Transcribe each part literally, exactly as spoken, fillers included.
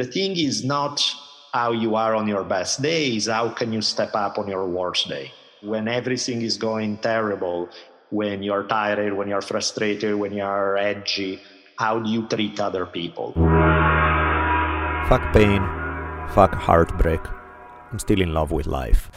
The thing is not how you are on your best day, is how can you step up on your worst day. When everything is going terrible, when you're tired, when you're frustrated, when you're edgy, how do you treat other people? Fuck pain, fuck heartbreak. I'm still in love with life.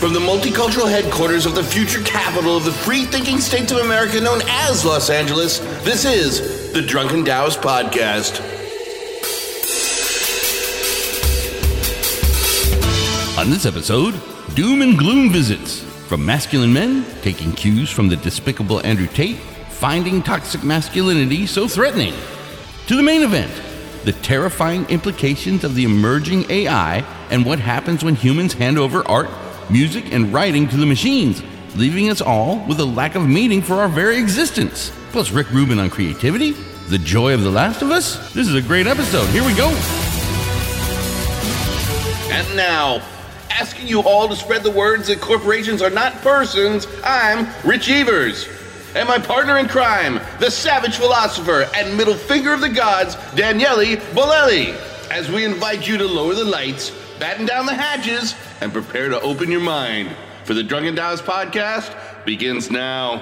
From the multicultural headquarters of the future capital of the free-thinking states of America known as Los Angeles, this is the Drunken Taoist Podcast. On this episode, doom and gloom visits from masculine men taking cues from the despicable Andrew Tate, finding toxic masculinity so threatening, to the main event, the terrifying implications of the emerging A I and what happens when humans hand over art, music, and writing to the machines, leaving us all with a lack of meaning for our very existence. Plus Rick Rubin on creativity, the joy of The Last of Us. This is a great episode. Here we go. And now, asking you all to spread the words that corporations are not persons, I'm Rich Evers. And my partner in crime, the savage philosopher and middle finger of the gods, Daniele Bolelli, as we invite you to lower the lights, batten down the hatches, and prepare to open your mind, for the Drunken Taoist Podcast begins now.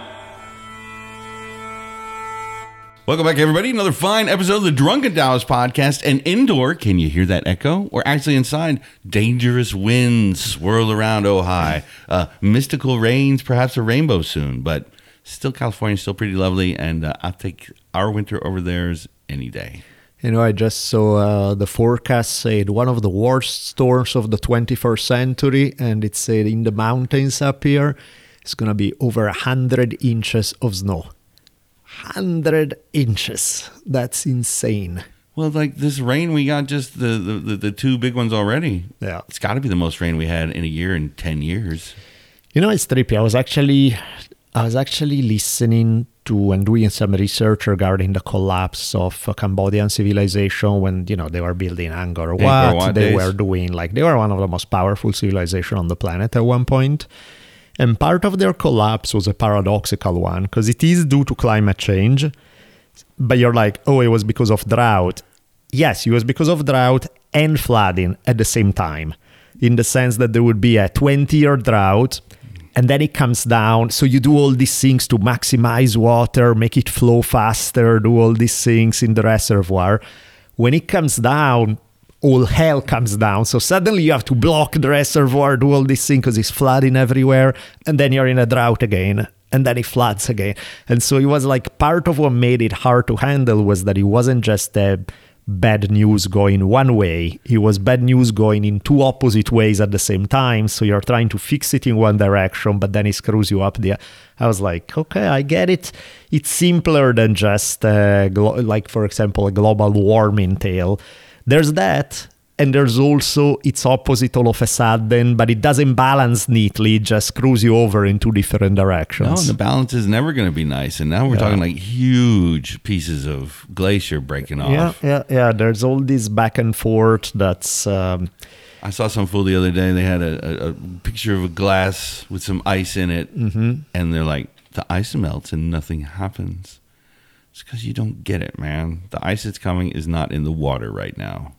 Welcome back, everybody. Another fine episode of the Drunken Taoist Podcast. And indoor, can you hear that echo? Or actually inside, dangerous winds swirl around Ojai. Uh, mystical rains, perhaps a rainbow soon. But still, California is still pretty lovely. And uh, I'll take our winter over theirs any day. You know, I just saw uh, the forecast said one of the worst storms of the twenty-first century, and it said in the mountains up here, it's going to be over one hundred inches of snow. one hundred inches. That's insane. Well, like this rain, we got just the, the, the, the two big ones already. Yeah. It's got to be the most rain we had in a year in ten years. You know, it's trippy. I was actually, I was actually listening to and doing some research regarding the collapse of uh, Cambodian civilization when, you know, they were building Angkor Wat. Angkor Wat they days. were doing, like, they were one of the most powerful civilizations on the planet at one point. And part of their collapse was a paradoxical one, because it is due to climate change. But you're like, oh, it was because of drought. Yes, it was because of drought and flooding at the same time, in the sense that there would be a twenty-year drought, and then it comes down. So you do all these things to maximize water, make it flow faster, do all these things in the reservoir. When it comes down, all hell comes down. So suddenly you have to block the reservoir, do all these things because it's flooding everywhere. And then you're in a drought again. And then it floods again. And so it was like part of what made it hard to handle was that it wasn't just a bad news going one way, it was bad news going in two opposite ways at the same time. So you're trying to fix it in one direction, but then it screws you up there. I was like, okay, I get it. It's simpler than just uh, glo- like, for example, a global warming tale. There's that, and there's also its opposite all of a sudden, but it doesn't balance neatly. It just screws you over in two different directions. No, and the balance is never going to be nice. And now we're yeah. talking like huge pieces of glacier breaking off. Yeah, yeah, yeah. There's all this back and forth that's... Um, I saw some fool the other day. They had a, a, a picture of a glass with some ice in it. Mm-hmm. And they're like, the ice melts and nothing happens. It's because you don't get it, man. The ice that's coming is not in the water right now.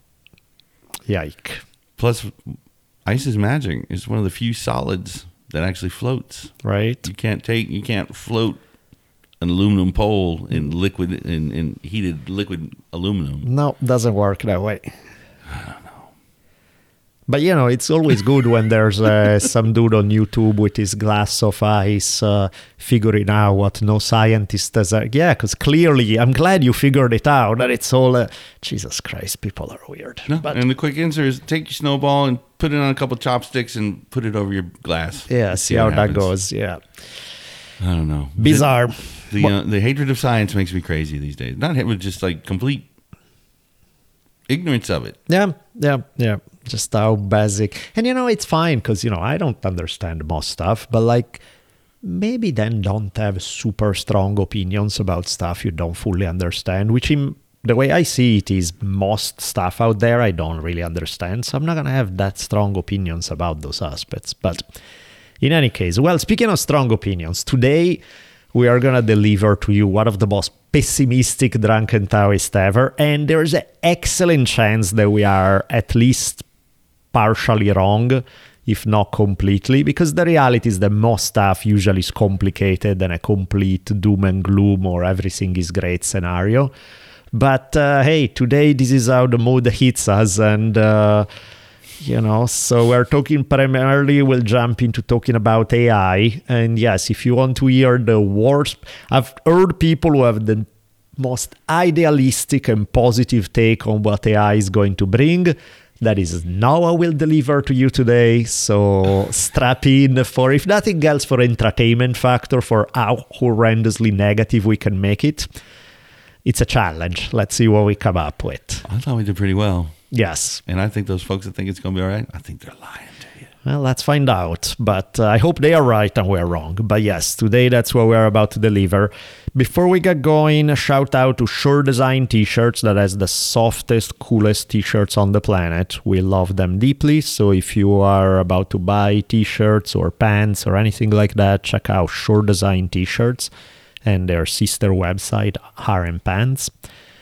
Yike. Plus, ice is magic. It's one of the few solids that actually floats. Right. You can't take, you can't float an aluminum pole in liquid, in, in heated liquid aluminum. No, doesn't work that way. I don't know. But, you know, it's always good when there's uh, some dude on YouTube with his glass of ice uh, figuring out what no scientist does. Yeah, because clearly, I'm glad you figured it out, that it's all, uh, Jesus Christ, people are weird. No, but, and the quick answer is take your snowball and put it on a couple chopsticks and put it over your glass. Yeah, see, see how that goes, yeah. I don't know. Bizarre. The, the, well, uh, the hatred of science makes me crazy these days. Not hatred, just like complete ignorance of it. Yeah, yeah, yeah. Just how basic. And, you know, it's fine because, you know, I don't understand most stuff, but like maybe then don't have super strong opinions about stuff you don't fully understand, which in the way I see it is most stuff out there I don't really understand, so I'm not going to have that strong opinions about those aspects. But in any case, well, speaking of strong opinions, today we are going to deliver to you one of the most pessimistic drunken Taoists ever, and there is an excellent chance that we are at least partially wrong, if not completely, because the reality is that most stuff usually is complicated and a complete doom and gloom or everything is great scenario. But uh, hey, today this is how the mood hits us, and uh, you know, so we're talking primarily, we'll jump into talking about A I. And yes, if you want to hear the worst, I've heard people who have the most idealistic and positive take on what A I is going to bring. That is now I will deliver to you today, so strap in for, if nothing else, for entertainment factor, for how horrendously negative we can make it. It's a challenge. Let's see what we come up with. I thought we did pretty well. Yes. And I think those folks that think it's going to be all right, I think they're lying to you. Well, let's find out. But uh, I hope they are right and we're wrong. But yes, today that's what we're about to deliver. Before we get going, a shout out to Sure Design T-shirts. That has the softest, coolest T-shirts on the planet. We love them deeply. So if you are about to buy T-shirts or pants or anything like that, check out Sure Design T-shirts and their sister website, Harem Pants.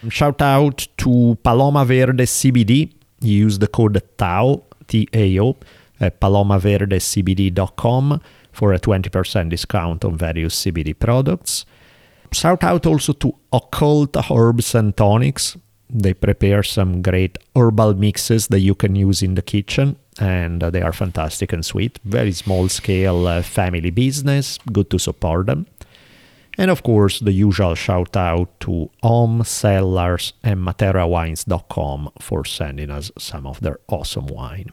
Shout out to Paloma Verde C B D. You use the code T A O, T A O, at paloma verde c b d dot com for a twenty percent discount on various C B D products. Shout out also to Occult Herbs and Tonics. They prepare some great herbal mixes that you can use in the kitchen, and they are fantastic and sweet. Very small scale uh, family business, good to support them. And of course, the usual shout out to Home Cellars and matera wines dot com for sending us some of their awesome wine.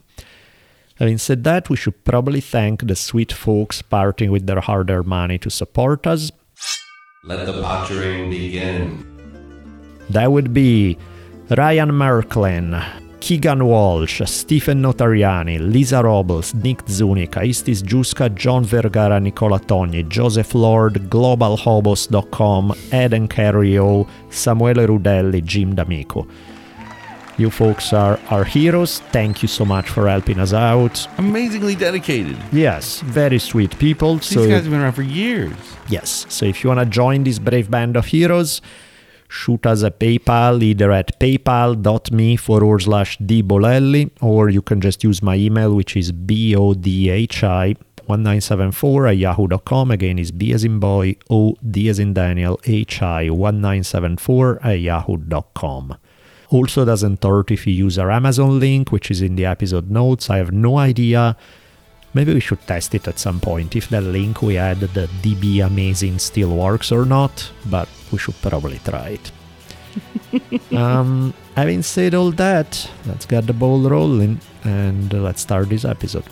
Having said that, we should probably thank the sweet folks parting with their hard-earned money to support us. Let the pottering begin. That would be Ryan Merklin, Keegan Walsh, Stephen Notariani, Lisa Robles, Nick Zunica, Istis Juska, John Vergara, Nicola Togni, Joseph Lord, global hobos dot com, Ed and Cario, Samuele Rudelli, Jim D'Amico. You folks are our heroes. Thank you so much for helping us out. Amazingly dedicated. Yes, very sweet people. These so, guys have been around for years. Yes, so if you want to join this brave band of heroes, shoot us a PayPal either at paypal.me forward slash dbolelli, or you can just use my email, which is b o d h i one nine seven four at yahoo dot com. Again, it's B as in boy, O, D as in Daniel, h i one nine seven four at yahoo dot com. Also doesn't hurt if you use our Amazon link, which is in the episode notes. I have no idea. Maybe we should test it at some point, if the link we had, the D B Amazing, still works or not, but we should probably try it. um, having said all that, let's get the ball rolling, and let's start this episode.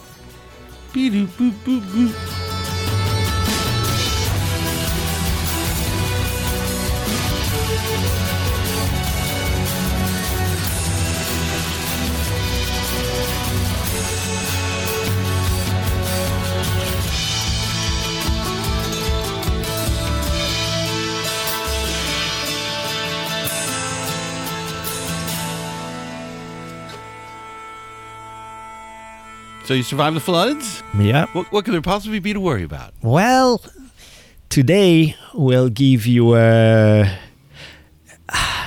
So you survived the floods? Yeah. What, what could there possibly be to worry about? Well, today we'll give you a...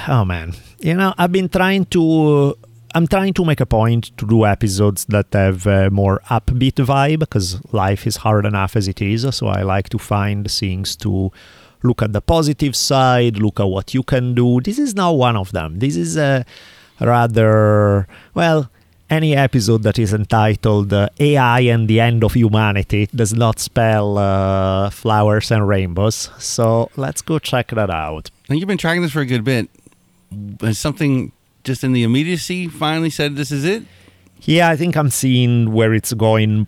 Oh, man. You know, I've been trying to... I'm trying to make a point to do episodes that have a more upbeat vibe, because life is hard enough as it is. So I like to find things to look at the positive side, look at what you can do. This is not one of them. This is a rather... Well... Any episode that is entitled uh, A I and the End of Humanity does not spell uh, flowers and rainbows. So let's go check that out. And you've been tracking this for a good bit. Has something just in the immediacy finally said this is it? Yeah, I think I'm seeing where it's going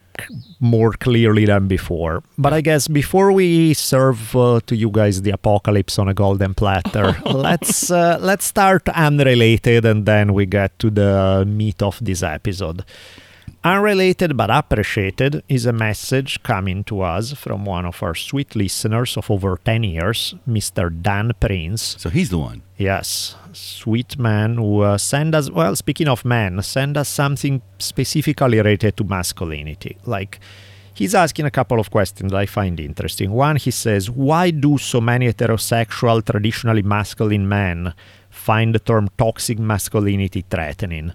more clearly than before. But I guess before we serve uh, to you guys the apocalypse on a golden platter, let's uh, let's start unrelated, and then we get to the meat of this episode. Unrelated but appreciated is a message coming to us from one of our sweet listeners of over ten years, Mister Dan Prince. So he's the one. Yes, sweet man who uh, sent us, well, speaking of men, send us something specifically related to masculinity. Like, he's asking a couple of questions I find interesting. One, he says, why do so many heterosexual, traditionally masculine men find the term toxic masculinity threatening?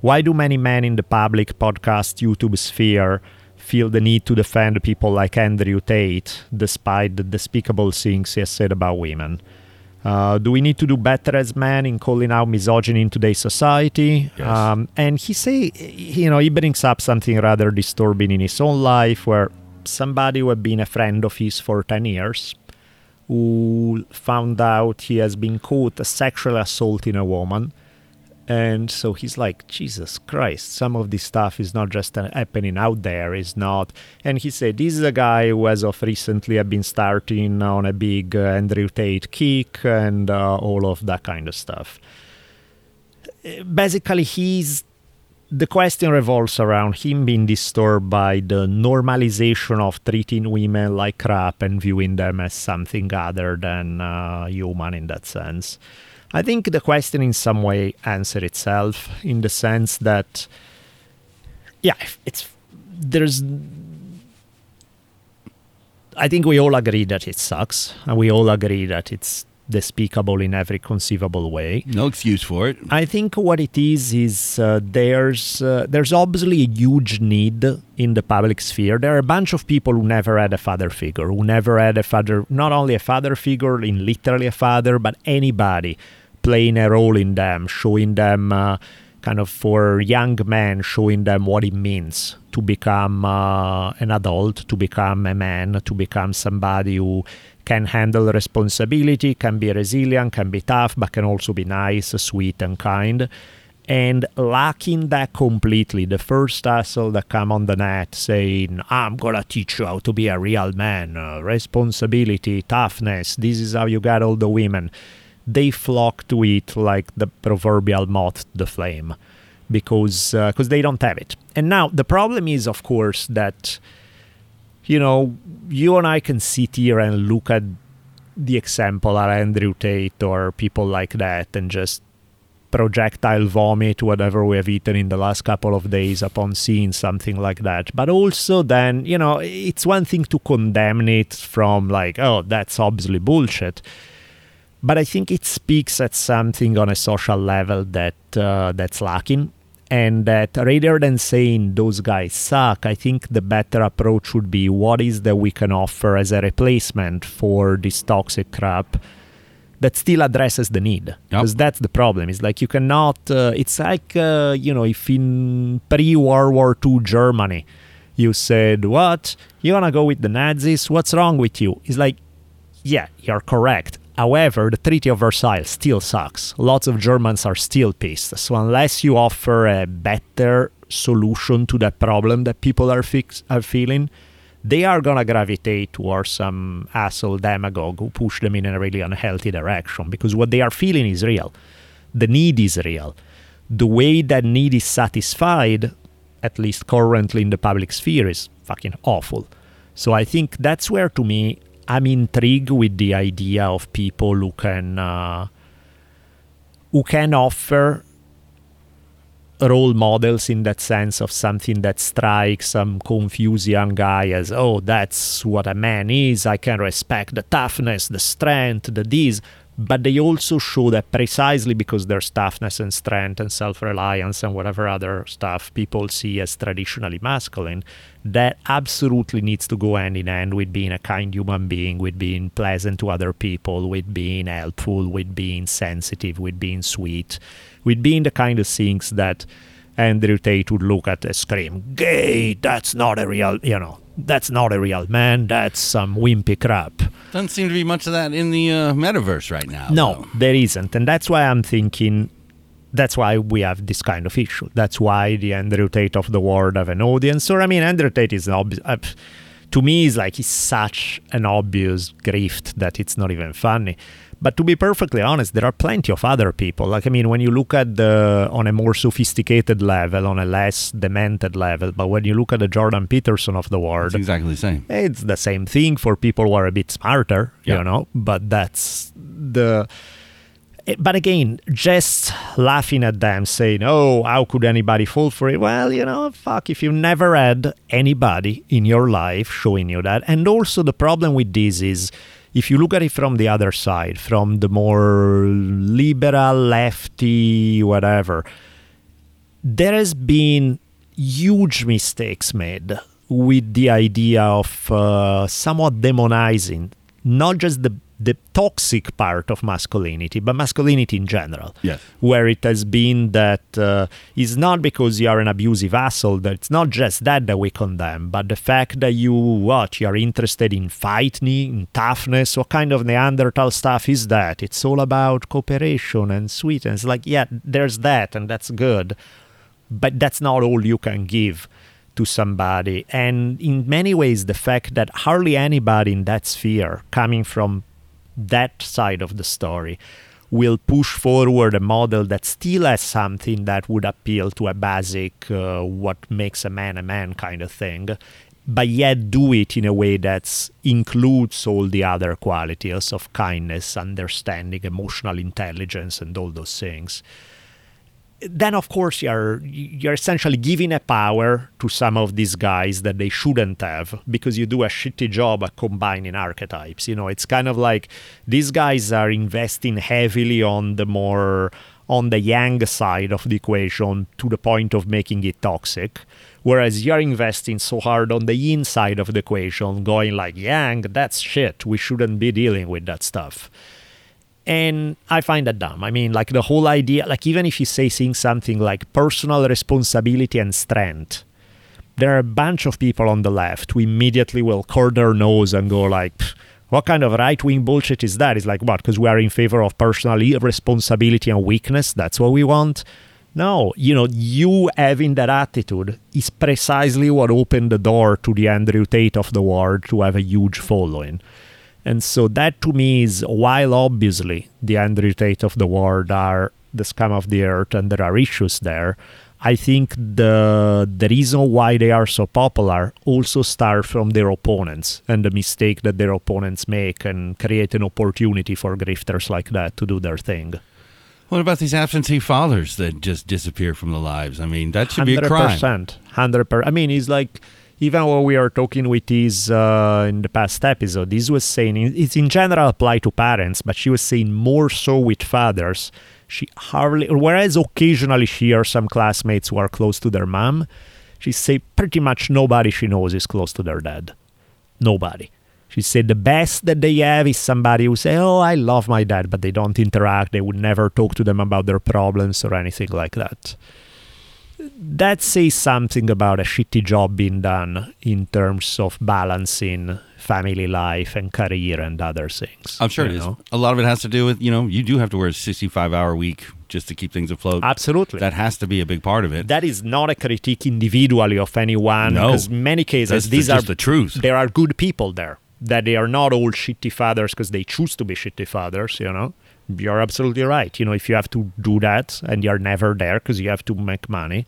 Why do many men in the public podcast YouTube sphere feel the need to defend people like Andrew Tate, despite the despicable things he has said about women? Uh, do we need to do better as men in calling out misogyny in today's society? Yes. Um, and he say, you know, he brings up something rather disturbing in his own life, where somebody who had been a friend of his for ten years, who found out he has been caught sexually assaulting a woman. And so he's like, Jesus Christ, some of this stuff is not just happening out there, it's not. And he said, this is a guy who as of recently had been starting on a big uh, Andrew Tate kick and uh, all of that kind of stuff. Basically, he's the question revolves around him being disturbed by the normalization of treating women like crap and viewing them as something other than uh, human in that sense. I think the question in some way answered itself in the sense that, yeah, it's there's. I think we all agree that it sucks, and we all agree that it's despicable in every conceivable way. No excuse for it. I think what it is is uh, there's uh, there's obviously a huge need in the public sphere. There are a bunch of people who never had a father figure, who never had a father, not only a father figure, in literally a father, but anybody playing a role in them, showing them uh, kind of for young men, showing them what it means to become uh, an adult, to become a man, to become somebody who can handle responsibility, can be resilient, can be tough, but can also be nice, sweet, and kind. And lacking that completely, the first hustle that come on the net saying, I'm going to teach you how to be a real man, uh, responsibility, toughness, this is how you get all the women. They flock to it like the proverbial moth to the flame because uh, because they don't have it. And now the problem is, of course, that, you know, you and I can sit here and look at the example of Andrew Tate or people like that and just projectile vomit whatever we have eaten in the last couple of days upon seeing something like that. But also then, you know, it's one thing to condemn it from like, oh, that's obviously bullshit. But I think it speaks at something on a social level that uh, that's lacking. And that rather than saying those guys suck, I think the better approach would be what is that we can offer as a replacement for this toxic crap that still addresses the need. Because yep. That's the problem. It's like you cannot, uh, it's like, uh, you know, if in pre-World War Two Germany, you said, what? You want to go with the Nazis? What's wrong with you? It's like, yeah, you're correct. However, the Treaty of Versailles still sucks. Lots of Germans are still pissed. So unless you offer a better solution to that problem that people are, fix- are feeling, they are going to gravitate towards some asshole demagogue who push them in a really unhealthy direction because what they are feeling is real. The need is real. The way that need is satisfied, at least currently in the public sphere, is fucking awful. So I think that's where, to me, I'm intrigued with the idea of people who can uh, who can offer role models in that sense of something that strikes some confused young guy as, oh, that's what a man is, I can respect the toughness, the strength, the this, but they also show that precisely because there's toughness and strength and self-reliance and whatever other stuff people see as traditionally masculine, that absolutely needs to go hand in hand with being a kind human being, with being pleasant to other people, with being helpful, with being sensitive, with being sweet, with being the kind of things that Andrew Tate would look at and scream, gay, that's not a real, you know, that's not a real man, that's some wimpy crap. Doesn't seem to be much of that in the uh, metaverse right now. No, though. There isn't. And that's why I'm thinking, that's why we have this kind of issue. That's why the Andrew Tate of the world have an audience. Or, I mean, Andrew Tate is an obvious, uh, to me, is like, he's such an obvious grift that it's not even funny. But to be perfectly honest, there are plenty of other people. Like, I mean, when you look at the, on a more sophisticated level, on a less demented level, but when you look at the Jordan Peterson of the world, it's exactly the same. It's the same thing for people who are a bit smarter, yeah. you know, but that's the... But again, just laughing at them, saying, oh, how could anybody fall for it? Well, you know, fuck, if you never had anybody in your life showing you that. And also the problem with this is, if you look at it from the other side, from the more liberal, lefty, whatever, there has been huge mistakes made with the idea of uh, somewhat demonizing, not just the the toxic part of masculinity, but masculinity in general, yes. where it has been that uh, it's not because you are an abusive asshole, that it's not just that that we condemn, but the fact that you, what, you are interested in fighting, in toughness, what kind of Neanderthal stuff is that? It's all about cooperation and sweetness. Like, yeah, there's that, and that's good, but that's not all you can give to somebody. And in many ways, the fact that hardly anybody in that sphere, coming from that side of the story, will push forward a model that still has something that would appeal to a basic uh, what makes a man a man kind of thing, but yet do it in a way that includes all the other qualities of kindness, understanding, emotional intelligence, and all those things. Then, of course, you're you're essentially giving a power to some of these guys that they shouldn't have, because you do a shitty job at combining archetypes. You know, it's kind of like these guys are investing heavily on the more on the yang side of the equation to the point of making it toxic, whereas you're investing so hard on the yin side of the equation, going like, yang, that's shit. We shouldn't be dealing with that stuff. And I find that dumb. I mean, like the whole idea, like even if you say seeing something like personal responsibility and strength, there are a bunch of people on the left who immediately will curl their nose and go like, what kind of right-wing bullshit is that? It's like, what, because we are in favor of personal responsibility and weakness? That's what we want? No, you know, you having that attitude is precisely what opened the door to the Andrew Tate of the world to have a huge following. And so that, to me, is, while obviously the Andrew Tate of the world are the scum of the earth and there are issues there, I think the the reason why they are so popular also starts from their opponents and the mistake that their opponents make, and create an opportunity for grifters like that to do their thing. What about these absentee fathers that just disappear from the lives? I mean, that should be a crime. one hundred percent. I mean, it's like... Even what we are talking with is uh, in the past episode, this was saying, it's in general applied to parents, but she was saying more so with fathers. She hardly, whereas occasionally she or some classmates who are close to their mom, she said pretty much nobody she knows is close to their dad. Nobody. She said the best that they have is somebody who say, oh, I love my dad, but they don't interact. They would never talk to them about their problems or anything like that. That says something about a shitty job being done in terms of balancing family life and career and other things. I'm sure it know? is. A lot of it has to do with, you know, you do have to work a sixty-five hour week just to keep things afloat. Absolutely. That has to be a big part of it. That is not a critique individually of anyone. No. Because in many cases, That's these the, are the truth. There are good people there, that they are not all shitty fathers because they choose to be shitty fathers, you know. You're absolutely right. You know, if you have to do that and you're never there because you have to make money,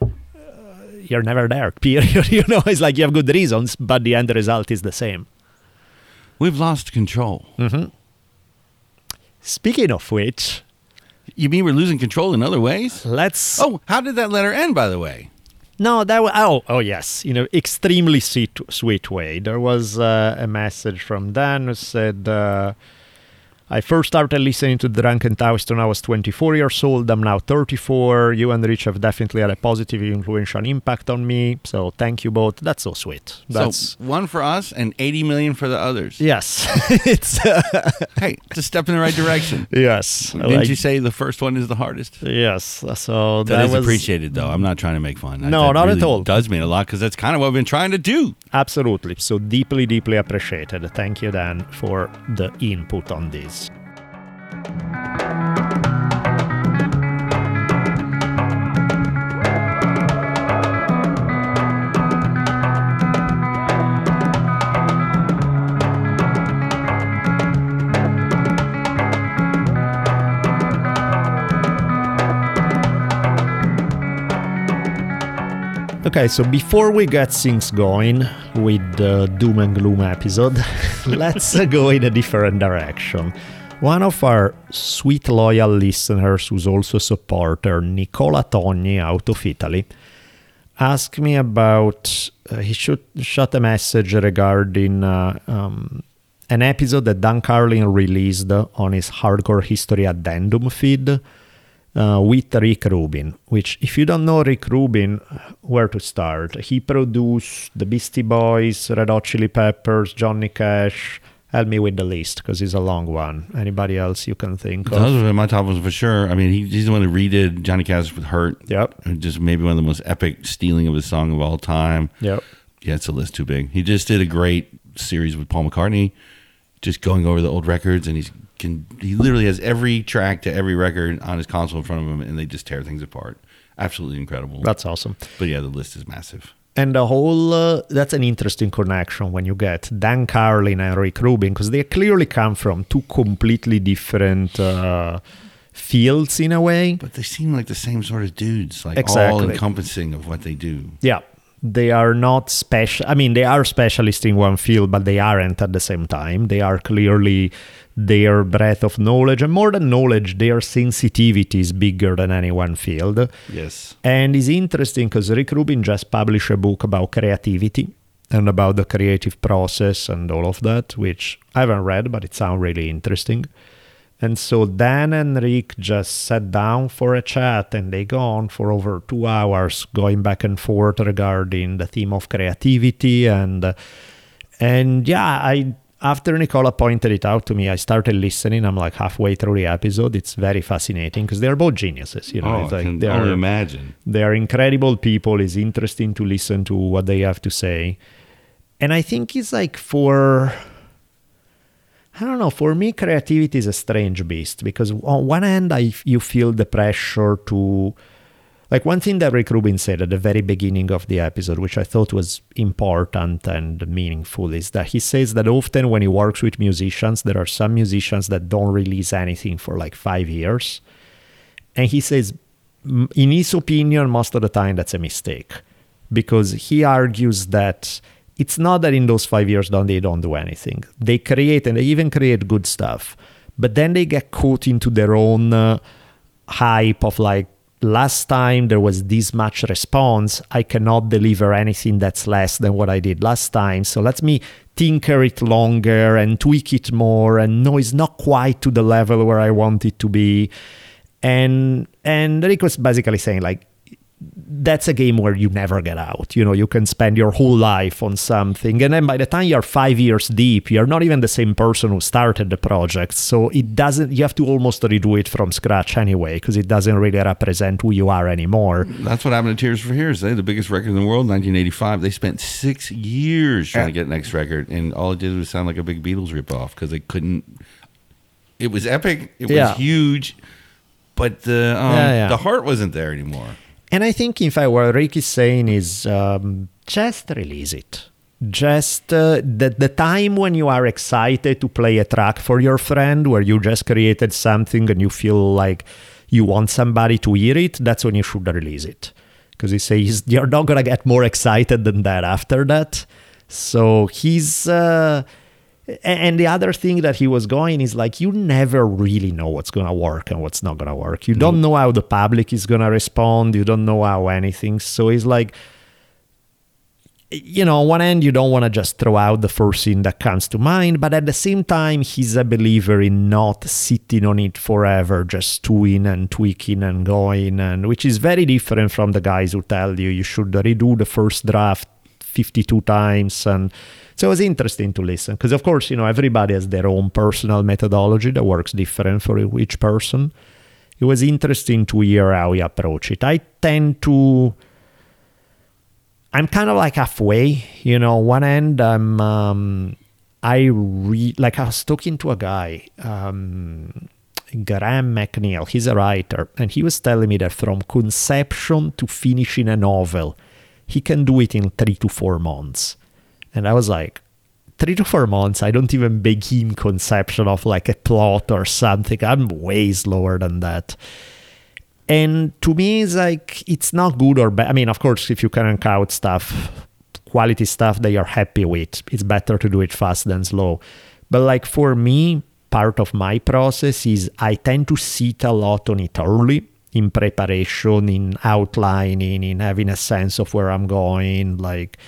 uh, you're never there, period. You know, it's like you have good reasons, but the end result is the same. We've lost control. Mm-hmm. Speaking of which... You mean we're losing control in other ways? Let's... Oh, how did that letter end, by the way? No, that was... Oh, oh yes. In an extremely sweet, sweet way. There was uh, a message from Dan who said... Uh, I first started listening to Drunken Taoist when I was twenty-four years old. I'm now thirty-four. You and Rich have definitely had a positive, influential impact on me. So thank you both. That's so sweet. That's so one for us and eighty million for the others. Yes. It's uh... Hey, it's a step in the right direction. Yes. Didn't like... you say the first one is the hardest? Yes. So that, that is was... appreciated, though. I'm not trying to make fun. No, that not really at all. It does mean a lot because that's kind of what we've been trying to do. Absolutely. So deeply, deeply appreciated. Thank you, Dan, for the input on this. Okay, so before we get things going with the doom and gloom episode, let's go in a different direction. One of our sweet loyal listeners, who's also a supporter, Nicola Togni out of Italy, asked me about, uh, he should, shot a message regarding uh, um, an episode that Dan Carlin released on his Hardcore History Addendum feed uh, with Rick Rubin, which, if you don't know Rick Rubin, where to start? He produced the Beastie Boys, Red Hot Chili Peppers, Johnny Cash. Help me with the list, because it's a long one. Anybody else you can think of? Those were my top ones for sure. I mean, he, he's the one who redid Johnny Cash with Hurt. Yep. Just maybe one of the most epic stealing of his song of all time. Yep. Yeah, it's a list too big. He just did a great series with Paul McCartney, just going over the old records, and he's can he literally has every track to every record on his console in front of him, and they just tear things apart. Absolutely incredible. That's awesome. But yeah, the list is massive. And the whole, uh, that's an interesting connection when you get Dan Carlin and Rick Rubin, because they clearly come from two completely different uh, fields in a way. But they seem like the same sort of dudes, like exactly. all encompassing of what they do. Yeah, they are not special. I mean, they are specialists in one field, but they aren't at the same time. They are clearly their breadth of knowledge, and more than knowledge, their sensitivity is bigger than any one field. Yes. And it's interesting because Rick Rubin just published a book about creativity and about the creative process and all of that, which I haven't read, but it sounds really interesting. And so Dan and Rick just sat down for a chat, and they go on for over two hours going back and forth regarding the theme of creativity. And, and yeah, I... After Nicola pointed it out to me, I started listening. I'm like halfway through the episode. It's very fascinating because they're both geniuses. You know, oh, it's like I can only imagine. They are incredible people. It's interesting to listen to what they have to say. And I think it's like for, I don't know, for me, creativity is a strange beast because on one hand, I, you feel the pressure to... Like one thing that Rick Rubin said at the very beginning of the episode, which I thought was important and meaningful, is that he says that often when he works with musicians, there are some musicians that don't release anything for like five years. And he says, in his opinion, most of the time that's a mistake because he argues that it's not that in those five years don't they don't do anything. They create and they even create good stuff, but then they get caught into their own uh, hype of like, last time there was this much response, I cannot deliver anything that's less than what I did last time. So let me tinker it longer and tweak it more. And no, it's not quite to the level where I want it to be. And and Rick was basically saying like, that's a game where you never get out. You know, you can spend your whole life on something. And then by the time you're five years deep, you're not even the same person who started the project. So it doesn't, you have to almost redo it from scratch anyway, because it doesn't really represent who you are anymore. That's what happened to Tears for Heroes. They had the biggest record in the world, nineteen eighty-five. They spent six years trying yeah. to get next record. And all it did was sound like a big Beatles ripoff because they couldn't, it was epic. It yeah. was huge, but the, um, yeah, yeah. the heart wasn't there anymore. And I think, in fact, what Rick is saying is um, just release it. Just uh, the, the time when you are excited to play a track for your friend, where you just created something and you feel like you want somebody to hear it, that's when you should release it. Because he says you're not going to get more excited than that after that. So he's... Uh, And the other thing that he was going is like, you never really know what's going to work and what's not going to work. You don't know how the public is going to respond. You don't know how anything. So it's like, you know, on one end, you don't want to just throw out the first thing that comes to mind. But at the same time, he's a believer in not sitting on it forever, just doing and tweaking and going, and which is very different from the guys who tell you you should redo the first draft fifty-two times. And so it was interesting to listen because, of course, you know, everybody has their own personal methodology that works different for each person. It was interesting to hear how he approached it. I tend to, I'm kind of like halfway, you know, one end I'm, um, I re, like I was talking to a guy, um, Graham McNeil, he's a writer, and he was telling me that from conception to finishing a novel, he can do it in three to four months. And I was like, three to four months, I don't even begin conception of like a plot or something. I'm way slower than that. And to me, it's like, it's not good or bad. I mean, of course, if you can ink out stuff, quality stuff that you're happy with, it's better to do it fast than slow. But like for me, part of my process is I tend to sit a lot on it early in preparation, in outlining, in having a sense of where I'm going. Like,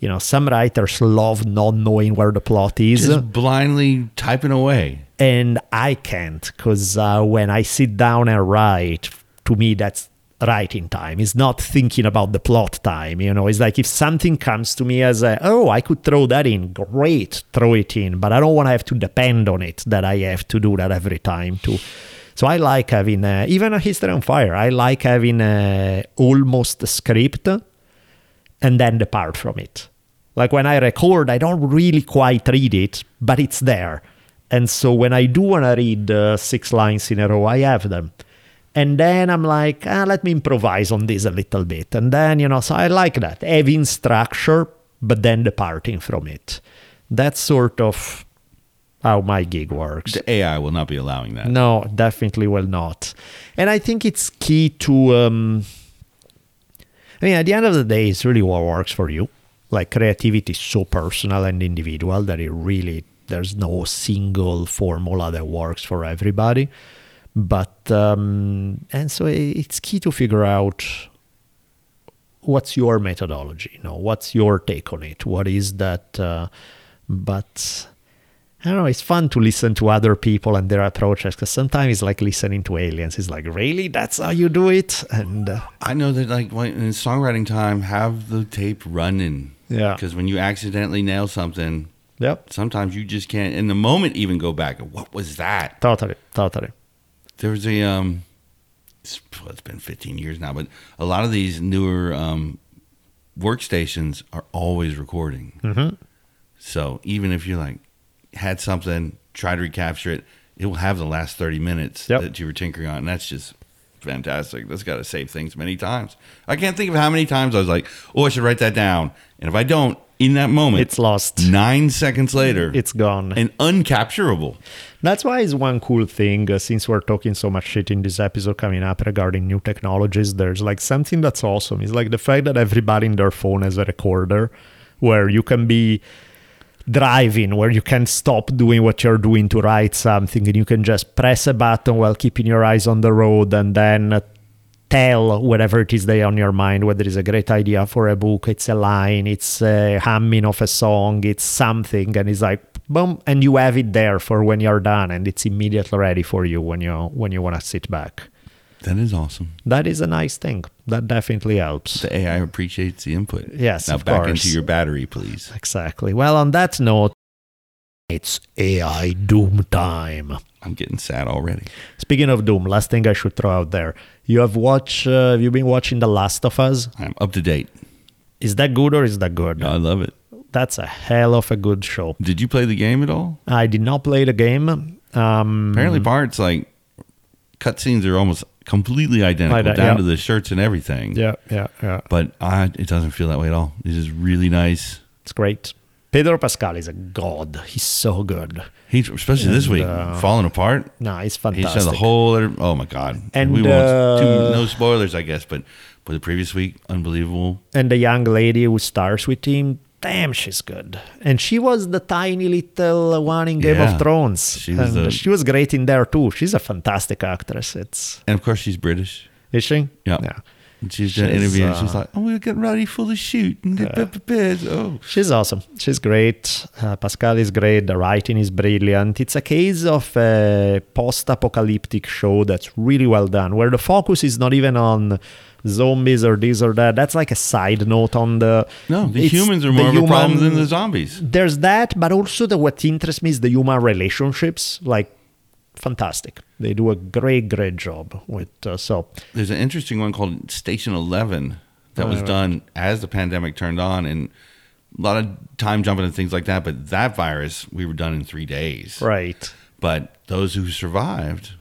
you know, some writers love not knowing where the plot is. Just blindly typing away. And I can't, because uh, when I sit down and write, to me, that's writing time. It's not thinking about the plot time. You know, it's like if something comes to me as, a, oh, I could throw that in. Great, throw it in. But I don't want to have to depend on it that I have to do that every time too. So I like having, a, even a History on Fire, I like having a, almost a script and then depart from it. Like when I record, I don't really quite read it, but it's there. And so when I do want to read uh, six lines in a row, I have them. And then I'm like, ah, let me improvise on this a little bit. And then, you know, so I like that. Having structure, but then departing from it. That's sort of how my gig works. The A I will not be allowing that. No, definitely will not. And I think it's key to... Um, I mean, at the end of the day, it's really what works for you. Like creativity is so personal and individual that it really... There's no single formula that works for everybody. But, um, and so it's key to figure out what's your methodology, you know, what's your take on it? What is that? Uh, but I don't know, it's fun to listen to other people and their approaches, because sometimes it's like listening to aliens. It's like, really? That's how you do it? And uh, I know that, like, when in songwriting time, have the tape running. Yeah. Because when you accidentally nail something, yep, sometimes you just can't, in the moment, even go back. What was that? Totally, totally. There was a, um, it's, well, it's been fifteen years now, but a lot of these newer um, workstations are always recording. Mm-hmm. So even if you like had something, try to recapture it, it will have the last thirty minutes yep. that you were tinkering on. And that's just fantastic. That's got to save things many times. I can't think of how many times I was like, oh, I should write that down. And if I don't, in that moment, it's lost. Nine seconds later, it's gone and uncapturable. That's why it's one cool thing. Uh, since we're talking so much shit in this episode coming up regarding new technologies, there's like something that's awesome. It's like the fact that everybody in their phone has a recorder, where you can be driving, where you can stop doing what you're doing to write something, and you can just press a button while keeping your eyes on the road, and then. Uh, Tell whatever it is there on your mind, whether it's a great idea for a book, it's a line, it's a humming of a song, it's something, and it's like boom, and you have it there for when you're done, and it's immediately ready for you when you when you want to sit back. That is awesome. That is a nice thing. That definitely helps. The A I appreciates the input. Yes, now of back course. Into your battery, please. Exactly. Well, on that note, it's A I doom time. I'm getting sad already. Speaking of doom, last thing I should throw out there. You have watched, uh, have you been watching The Last of Us? I'm up to date. Is that good or is that good? No, I love it. That's a hell of a good show. Did you play the game at all? I did not play the game. Um, Apparently parts like cutscenes are almost completely identical down yeah. to the shirts and everything. Yeah, yeah, yeah. But I, it doesn't feel that way at all. It is really nice. It's great. Pedro Pascal is a god. He's so good. He's especially and, this week, uh, falling apart. No, nah, he's fantastic. He's done the whole other, oh my god! And we uh, won't do, no spoilers, I guess. But but the previous week, unbelievable. And the young lady who stars with him, damn, she's good. And she was the tiny little one in Game yeah, of Thrones. She was, and the, she was great in there too. She's a fantastic actress. It's and of course she's British. Is she? Yeah. yeah. And she's done an interview uh, and she's like, oh, we're getting ready for the shoot. Yeah. Oh. She's awesome. She's great. Uh, Pascal is great. The writing is brilliant. It's a case of a post-apocalyptic show that's really well done, where the focus is not even on zombies or this or that. That's like a side note on the... No, the humans are more of human, a problem than the zombies. There's that, but also the what interests me is the human relationships, like, fantastic. They do a great, great job with uh, so. There's an interesting one called Station eleven that uh, was done as the pandemic turned on, and a lot of time jumping and things like that. But that virus, we were done in three days. Right. But those who survived,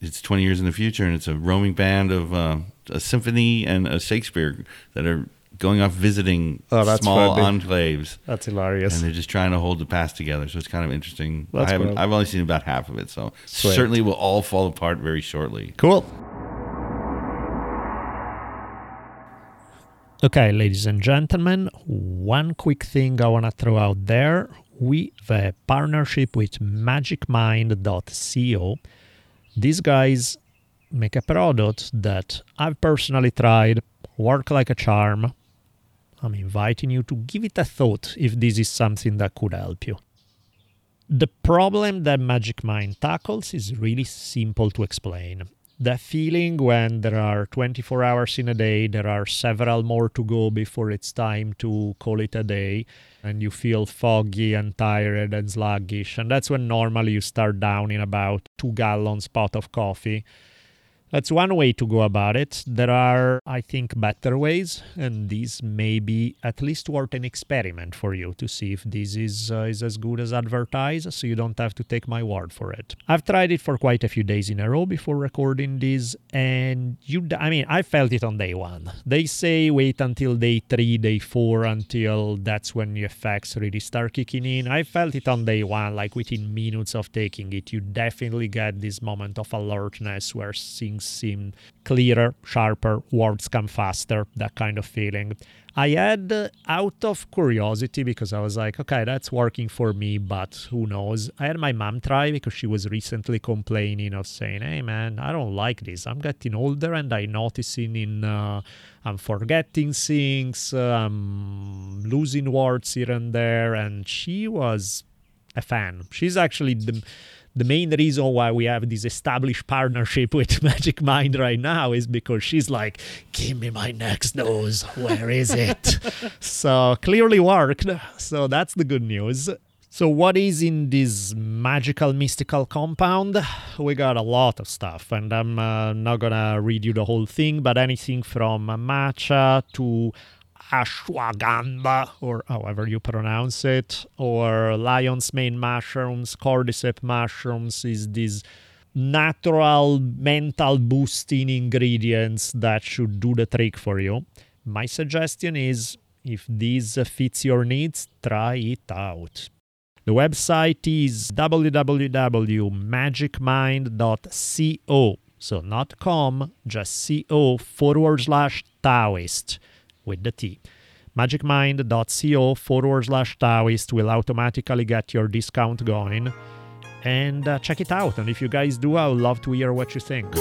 it's twenty years in the future, and it's a roaming band of uh, a symphony and a Shakespeare that are going off visiting oh, that's small funny. enclaves. That's hilarious. And they're just trying to hold the past together. So it's kind of interesting. That's I haven't, cool. I've only seen about half of it. So Sweet. Certainly will all fall apart very shortly. Cool. Okay, ladies and gentlemen, one quick thing I want to throw out there. We have a partnership with magic mind dot co. These guys make a product that I've personally tried, work like a charm. I'm inviting you to give it a thought if this is something that could help you. The problem that Magic Mind tackles is really simple to explain. That feeling when there are twenty-four hours in a day, there are several more to go before it's time to call it a day, and you feel foggy and tired and sluggish. And that's when normally you start down in about two gallons pot of coffee. That's one way to go about it. There are, I think, better ways, and these may be at least worth an experiment for you to see if this is uh, is as good as advertised, so you don't have to take my word for it. I've tried it for quite a few days in a row before recording this, and you, I mean, I felt it on day one. They say wait until day three, day four, until that's when the effects really start kicking in. I felt it on day one, like within minutes of taking it, you definitely get this moment of alertness where seeing seem clearer, sharper, words come faster, that kind of feeling. I had, uh, out of curiosity, because I was like, okay, that's working for me, but who knows? I had my mom try because she was recently complaining of saying, hey man, I don't like this. I'm getting older and I'm noticing in, uh, I'm forgetting things, uh, I'm losing words here and there. And she was a fan. She's actually the... The main reason why we have this established partnership with Magic Mind right now is because she's like, give me my next dose. Where is it? So clearly worked. So that's the good news. So what is in this magical, mystical compound? We got a lot of stuff, and I'm uh, not going to read you the whole thing, but anything from matcha to ashwagandha, or however you pronounce it, or lion's mane mushrooms, cordyceps mushrooms, is these natural mental boosting ingredients that should do the trick for you. My suggestion is, if this fits your needs, try it out. The website is w w w dot magic mind dot co, so not com, just co forward slash Taoist. With the T. magicmind.co forward slash Taoist will automatically get your discount going. And uh, check it out. And if you guys do, I would love to hear what you think.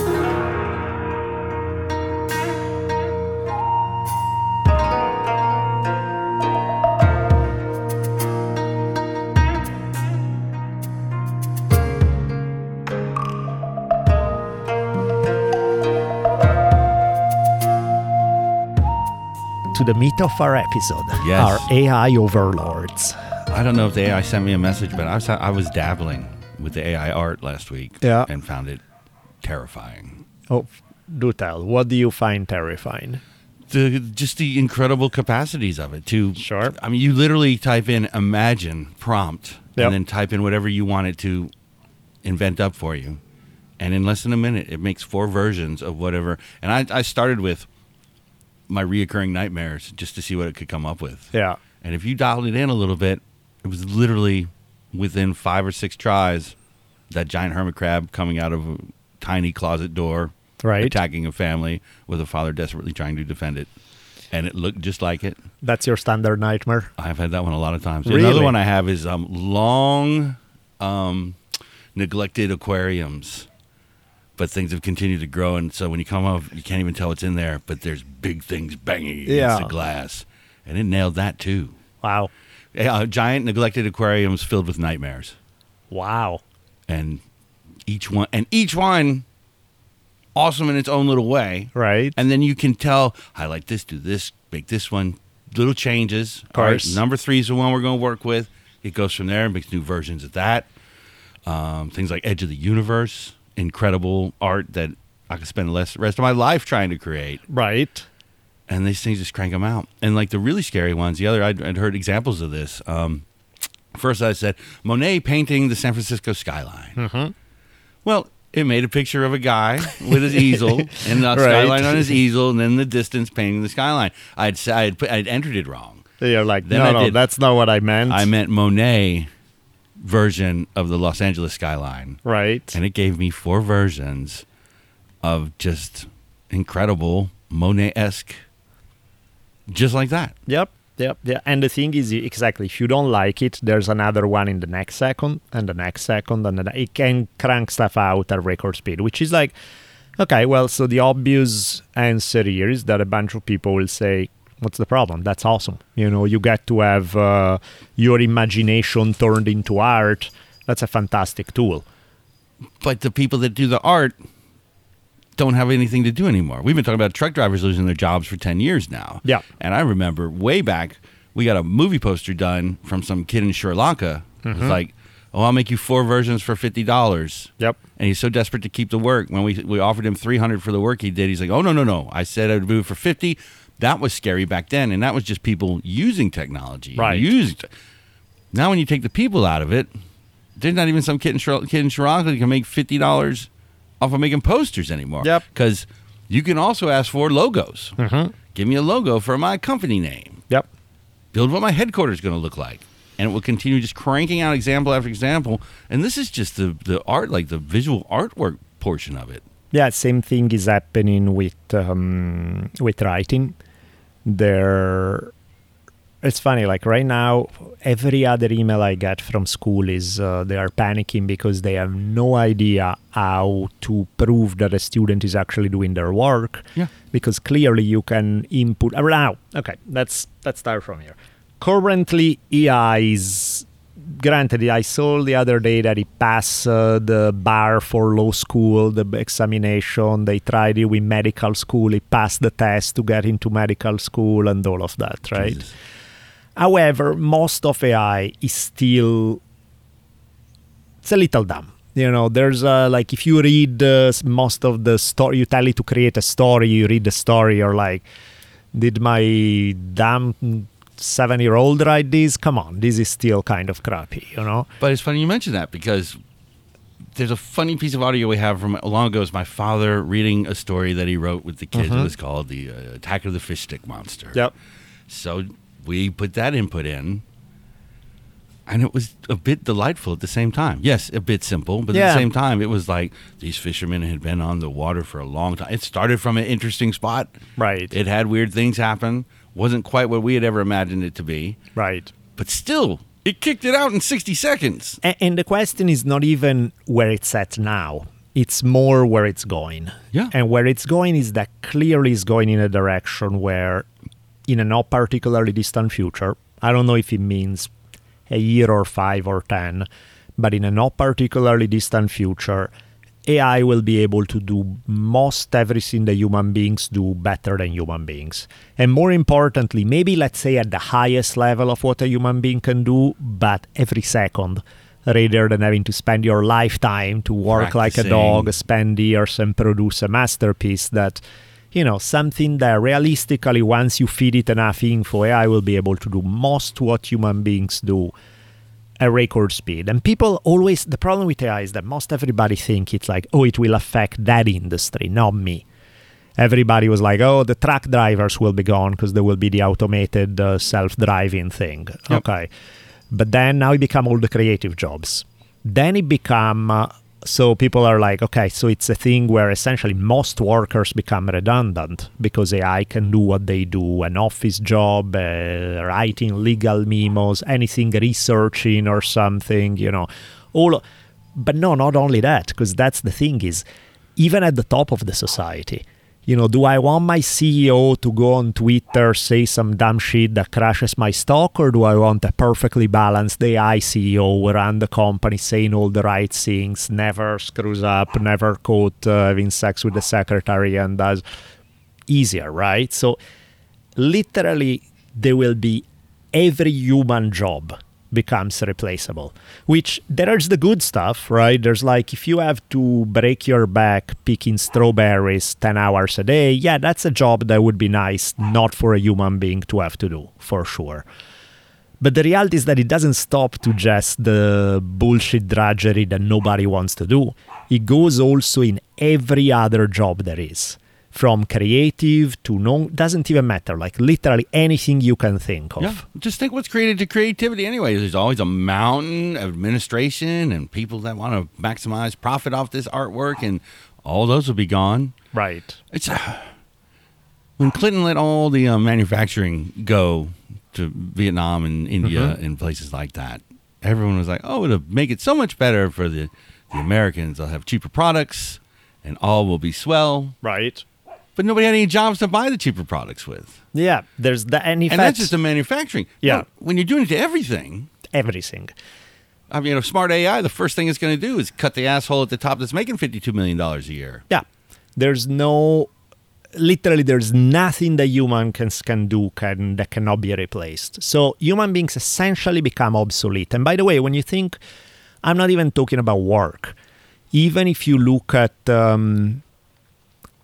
To the meat of our episode, yes. Our A I overlords. I don't know if the A I sent me a message, but I was, I was dabbling with the A I art last week, yeah. And found it terrifying. Oh, do tell. What do you find terrifying? The, just the incredible capacities of it. To, sure. I mean, you literally type in imagine prompt, yep. And then type in whatever you want it to invent up for you. And in less than a minute, it makes four versions of whatever. And I, I started with my reoccurring nightmares just to see what it could come up with. Yeah. And if you dialed it in a little bit, it was literally within five or six tries, that giant hermit crab coming out of a tiny closet door, right, attacking a family with a father desperately trying to defend it. And it looked just like it. That's your standard nightmare? I've had that one a lot of times. Really? Another one I have is um, long um, neglected aquariums. But things have continued to grow, and so when you come up, you can't even tell what's in there, but there's big things banging against, yeah, the glass. And it nailed that, too. Wow. Uh, giant neglected aquariums filled with nightmares. Wow. And each one, and each one awesome in its own little way. Right. And then you can tell, I like this, do this, make this one, little changes. Of course. All right, number three is the one we're going to work with. It goes from there and makes new versions of that. Um, things like Edge of the Universe. Incredible art that I could spend the rest of my life trying to create. Right. And these things just crank them out. And like the really scary ones, the other, I'd, I'd heard examples of this. Um, first I said, Monet painting the San Francisco skyline. Mm-hmm. Well, it made a picture of a guy with his easel and the right. skyline on his easel, and then the distance painting the skyline. I'd I'd, put, I'd entered it wrong. You're like, then no, I no, did, that's not what I meant. I meant Monet version of the Los Angeles skyline. Right. And it gave me four versions of just incredible Monet-esque just like that. Yep. Yep. Yeah. And the thing is, exactly, if you don't like it, there's another one in the next second and the next second, and then it can crank stuff out at record speed, which is like, okay, well, so the obvious answer here is that a bunch of people will say, what's the problem? That's awesome. You know, you get to have uh, your imagination turned into art. That's a fantastic tool. But the people that do the art don't have anything to do anymore. We've been talking about truck drivers losing their jobs for ten years now. Yeah. And I remember way back, we got a movie poster done from some kid in Sri Lanka. Mm-hmm. It's like, oh, I'll make you four versions for fifty dollars. Yep. And he's so desperate to keep the work. When we we offered him three hundred dollars for the work he did, he's like, oh, no, no, no. I said I would do it for fifty dollars. That was scary back then. And that was just people using technology. Right. Used. Now when you take the people out of it, there's not even some kid in Sri, kid in Sri Lanka that can make fifty dollars off of making posters anymore. Yep. Because you can also ask for logos. Mm-hmm. Give me a logo for my company name. Yep. Build what my headquarters is going to look like. And it will continue just cranking out example after example. And this is just the, the art, like the visual artwork portion of it. Yeah, same thing is happening with um, with writing. There, it's funny, like right now, every other email I get from school is uh, they are panicking because they have no idea how to prove that a student is actually doing their work. Yeah. Because clearly you can input... Uh, now, okay, let's, let's start from here. Currently, A I is... Granted, I saw the other day that it passed uh, the bar for law school, the examination. They tried it with medical school. It passed the test to get into medical school and all of that, right? Jesus. However, most of A I is still, it's a little dumb. You know, there's a, like, if you read uh, most of the story, you tell it to create a story, you read the story, you're like, did my damn... seven-year-old write this? Come on, this is still kind of crappy, you know? But it's funny you mention that, because there's a funny piece of audio we have from long ago. Is my father reading a story that he wrote with the kids. Mm-hmm. It was called The uh, Attack of the Fish Stick Monster. Yep. So we put that input in, and it was a bit delightful at the same time. Yes, a bit simple, but yeah. At the same time, it was like these fishermen had been on the water for a long time. It started from an interesting spot. Right. It had weird things happen. Wasn't quite what we had ever imagined it to be. Right. But still, it kicked it out in sixty seconds. And, and the question is not even where it's at now. It's more where it's going. Yeah. And where it's going is that clearly it's going in a direction where, in a not particularly distant future, I don't know if it means a year or five or ten, but in a not particularly distant future, A I will be able to do most everything that human beings do better than human beings. And more importantly, maybe let's say at the highest level of what a human being can do, but every second, rather than having to spend your lifetime to work practicing. Like a dog, spend years and produce a masterpiece that, you know, something that realistically, once you feed it enough info, A I will be able to do most what human beings do at record speed. And people always, the problem with A I is that most everybody think it's like, oh, it will affect that industry, not me. Everybody was like, oh, the truck drivers will be gone because there will be the automated uh, self-driving thing. Yep. Okay. But then now it become all the creative jobs. Then it become, uh, so people are like, okay, so it's a thing where essentially most workers become redundant because A I can do what they do, an office job, uh, writing legal memos, anything researching or something, you know, all. But no, not only that, because that's the thing is, even at the top of the society, you know, do I want my C E O to go on Twitter, say some dumb shit that crashes my stock, or do I want a perfectly balanced A I C E O who run the company saying all the right things, never screws up, never caught uh, having sex with the secretary and does easier, right? So literally there will be every human job becomes replaceable, which there's the good stuff, right? There's like, if you have to break your back picking strawberries ten hours a day, yeah, that's a job that would be nice not for a human being to have to do, for sure. But the reality is that it doesn't stop to just the bullshit drudgery that nobody wants to do. It goes also in every other job there is, from creative to non, doesn't even matter, like literally anything you can think of. Yeah. Just think what's created to creativity anyway. There's always a mountain of administration and people that want to maximize profit off this artwork, and all those will be gone. Right. It's uh, when Clinton let all the uh, manufacturing go to Vietnam and India mm-hmm. and places like that, everyone was like, oh, it'll make it so much better for the, the Americans. They'll have cheaper products and all will be swell. Right. But nobody had any jobs to buy the cheaper products with. Yeah. There's the and, and that's just the manufacturing. Yeah. Well, when you're doing it to everything. Everything. I mean, a smart A I, the first thing it's going to do is cut the asshole at the top that's making fifty-two million dollars a year. Yeah. There's no... Literally, there's nothing that human can, can do can, that cannot be replaced. So human beings essentially become obsolete. And by the way, when you think... I'm not even talking about work. Even if you look at... Um,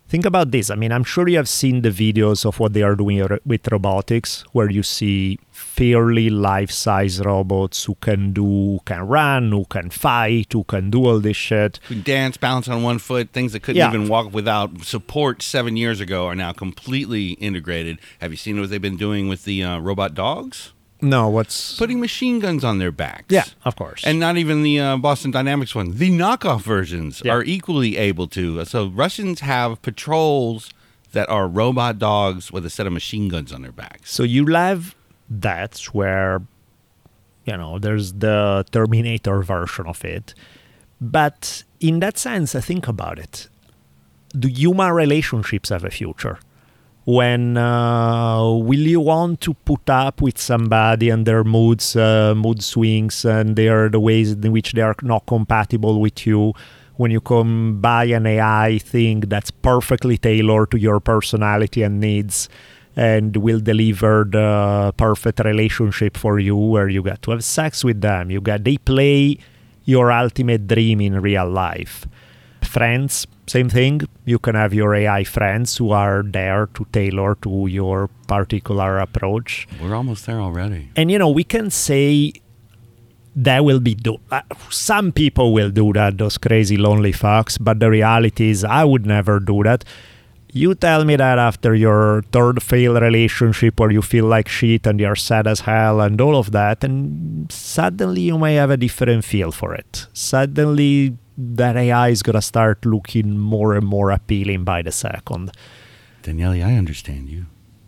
think about this. I mean, I'm sure you have seen the videos of what they are doing with robotics, where you see fairly life-size robots who can do, who can run, who can fight, who can do all this shit. Who dance, bounce on one foot, things that couldn't yeah. even walk without support seven years ago are now completely integrated. Have you seen what they've been doing with the uh, robot dogs? No, what's... Putting machine guns on their backs. Yeah, of course. And not even the uh, Boston Dynamics one. The knockoff versions yeah. are equally able to. So Russians have patrols that are robot dogs with a set of machine guns on their backs. So you have that where, you know, there's the Terminator version of it. But in that sense, I think about it. Do human relationships have a future? When uh, will you want to put up with somebody and their moods, uh, mood swings, and their the ways in which they are not compatible with you? When you come buy an A I thing that's perfectly tailored to your personality and needs, and will deliver the perfect relationship for you, where you get to have sex with them, you get they play your ultimate dream in real life. Friends, same thing. You can have your A I friends who are there to tailor to your particular approach. We're almost there already. And, you know, we can say that will be... Do- uh, some people will do that, those crazy lonely fucks, but the reality is I would never do that. You tell me that after your third failed relationship where you feel like shit and you're sad as hell and all of that, and suddenly you may have a different feel for it. Suddenly... that A I is going to start looking more and more appealing by the second. Daniele, I understand you.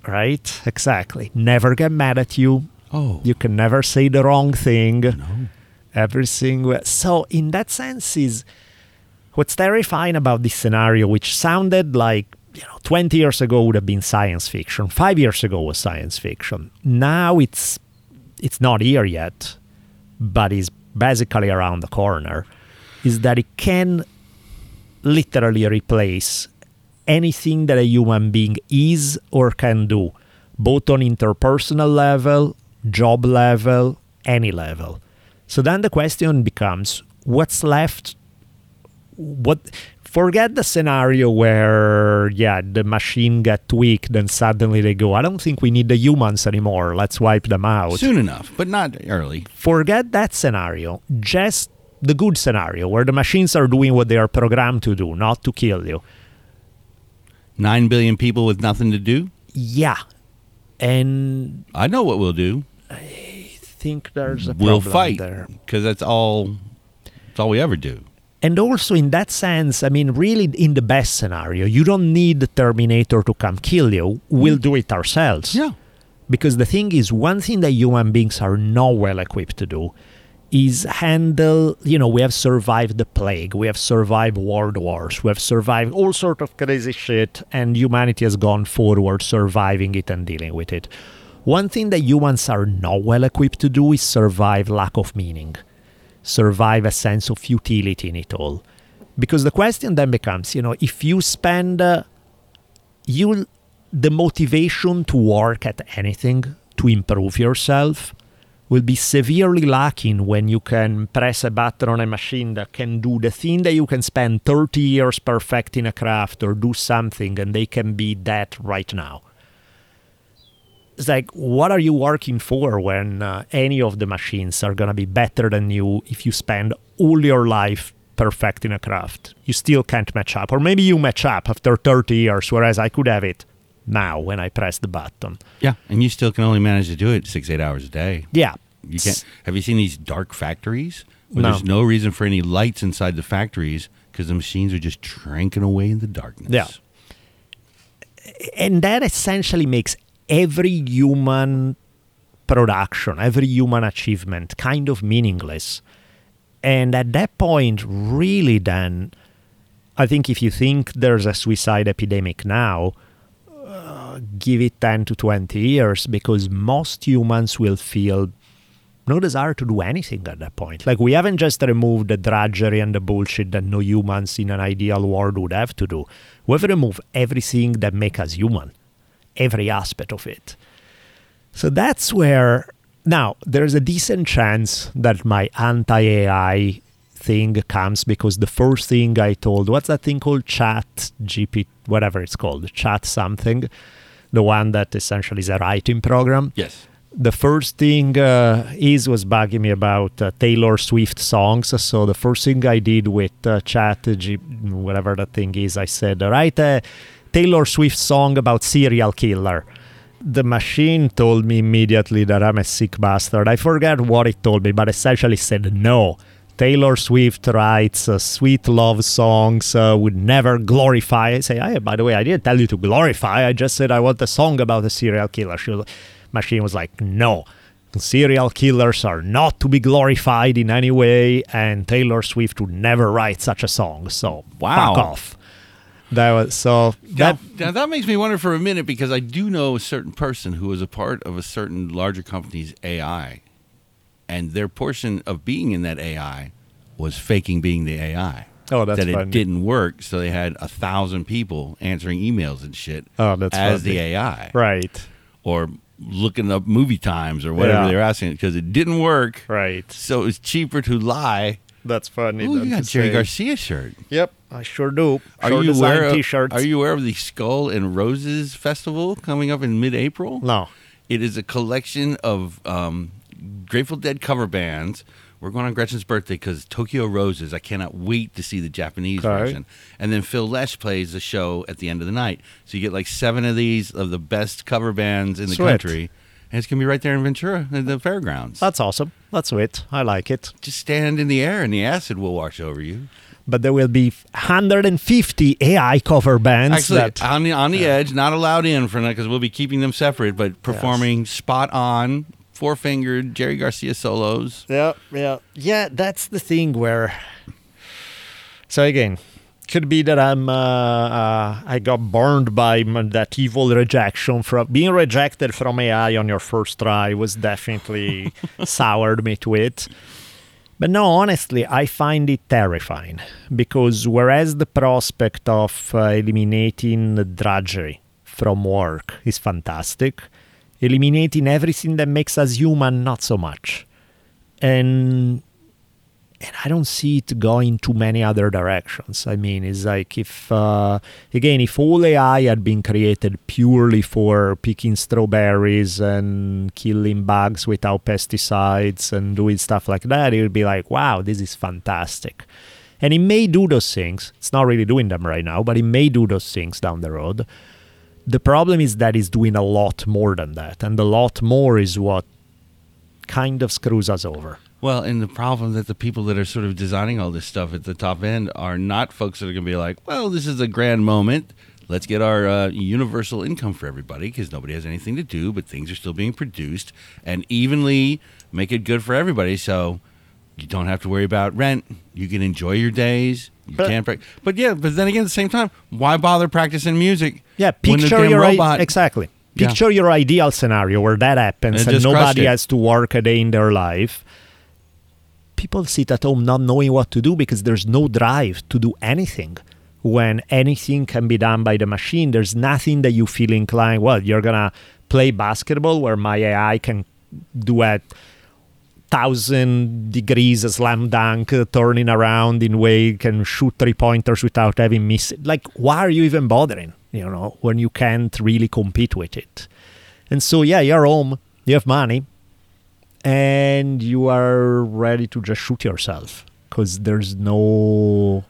Right? Exactly. Never get mad at you. Oh. You can never say the wrong thing. No. Everything. So in that sense is what's terrifying about this scenario, which sounded like, you know, twenty years ago would have been science fiction. Five years ago was science fiction. Now it's it's not here yet, but it's basically around the corner. Is that it can literally replace anything that a human being is or can do, both on interpersonal level, job level, any level. So then the question becomes, what's left? What? Forget the scenario where, yeah, the machine got tweaked, then suddenly they go, I don't think we need the humans anymore. Let's wipe them out. Soon enough, but not early. Forget that scenario. Just the good scenario, where the machines are doing what they are programmed to do, not to kill you. Nine billion people with nothing to do? Yeah. And... I know what we'll do. I think there's a we'll problem there. We'll fight, because that's all, that's all we ever do. And also, in that sense, I mean, really, in the best scenario, you don't need the Terminator to come kill you. We'll do it ourselves. Yeah. Because the thing is, one thing that human beings are not well equipped to do is handle, you know, we have survived the plague, we have survived world wars, we have survived all sorts of crazy shit, and humanity has gone forward surviving it and dealing with it. One thing that humans are not well equipped to do is survive lack of meaning, survive a sense of futility in it all. Because the question then becomes, you know, if you spend uh, you the motivation to work at anything, to improve yourself, will be severely lacking when you can press a button on a machine that can do the thing that you can spend thirty years perfecting a craft or do something, and they can be that right now. It's like, what are you working for when uh, any of the machines are going to be better than you if you spend all your life perfecting a craft? You still can't match up. Or maybe you match up after thirty years, whereas I could have it now when I press the button. Yeah, and you still can only manage to do it six, eight hours a day. Yeah. You can't. Have you seen these dark factories? Where no. There's no reason for any lights inside the factories because the machines are just shrinking away in the darkness. Yeah. and that essentially makes every human production, every human achievement kind of meaningless. And at that point, really then, I think if you think there's a suicide epidemic now, uh, give it ten to twenty years, because most humans will feel no desire to do anything at that point. Like, we haven't just removed the drudgery and the bullshit that no humans in an ideal world would have to do. We've removed everything that makes us human, every aspect of it. So that's where, now, there's a decent chance that my anti-A I thing comes, because the first thing I told, what's that thing called? Chat G P T, whatever it's called, Chat something, the one that essentially is a writing program. Yes. The first thing uh, is was bugging me about uh, Taylor Swift songs. So the first thing I did with uh, Chat, G, whatever that thing is, I said, write a Taylor Swift song about serial killer. The machine told me immediately that I'm a sick bastard. I forgot what it told me, but essentially said no. Taylor Swift writes uh, sweet love songs, uh, would never glorify. I say, hey, by the way, I didn't tell you to glorify. I just said I want a song about a serial killer. She'll, machine was like, no, serial killers are not to be glorified in any way, and Taylor Swift would never write such a song. So wow. Fuck off. That was so. Now that, now that makes me wonder for a minute, because I do know a certain person who was a part of a certain larger company's A I, and their portion of being in that A I was faking being the A I. Oh, that's that funny. It didn't work, so they had a thousand people answering emails and shit oh, that's as funny. The A I, right? Or looking up movie times or whatever yeah. they were asking, because it didn't work. Right. So it was cheaper to lie. That's funny. Ooh, you got a Jerry Garcia shirt. Yep, I sure do. Are sure you aware of, T-shirts. Are you aware of the Skull and Roses Festival coming up in mid-April? No. It is a collection of um, Grateful Dead cover bands. We're going on Gretchen's birthday because Tokyo Roses. I cannot wait to see the Japanese okay. version. And then Phil Lesh plays a show at the end of the night. So you get like seven of these of the best cover bands in the sweet. Country. And it's going to be right there in Ventura in the fairgrounds. That's awesome. That's sweet. I like it. Just stand in the air and the acid will wash over you. But there will be one hundred fifty A I cover bands. Actually, that, on the, on the yeah. edge, not allowed in for now because we'll be keeping them separate, but performing yes. spot on. Four-fingered Jerry Garcia solos. Yeah, yeah. Yeah, that's the thing where... So again, could be that I'm, uh, uh, I got burned by that evil rejection. From being rejected from A I on your first try was definitely soured me to it. But no, honestly, I find it terrifying. Because whereas the prospect of uh, eliminating the drudgery from work is fantastic... eliminating everything that makes us human, not so much. And and I don't see it going too many other directions. I mean, it's like if, uh, again, if all A I had been created purely for picking strawberries and killing bugs without pesticides and doing stuff like that, it would be like, wow, this is fantastic. And it may do those things. It's not really doing them right now, but it may do those things down the road. The problem is that it's doing a lot more than that, and a lot more is what kind of screws us over. Well, and the problem that the people that are sort of designing all this stuff at the top end are not folks that are going to be like, well, this is a grand moment. Let's get our uh, universal income for everybody because nobody has anything to do, but things are still being produced, and evenly make it good for everybody so you don't have to worry about rent. You can enjoy your days. You but, can't practice. But yeah, but then again, at the same time, why bother practicing music? Yeah, picture your robot. I- exactly. Picture yeah. your ideal scenario where that happens and, and nobody has to work a day in their life. People sit at home not knowing what to do because there's no drive to do anything. When anything can be done by the machine, there's nothing that you feel inclined. Well, you're going to play basketball where my A I can do it. Thousand degrees a slam dunk, uh, turning around in way can shoot three pointers without having missed. Like, why are you even bothering? You know, when you can't really compete with it. And so, yeah, you're home, you have money, and you are ready to just shoot yourself because there's no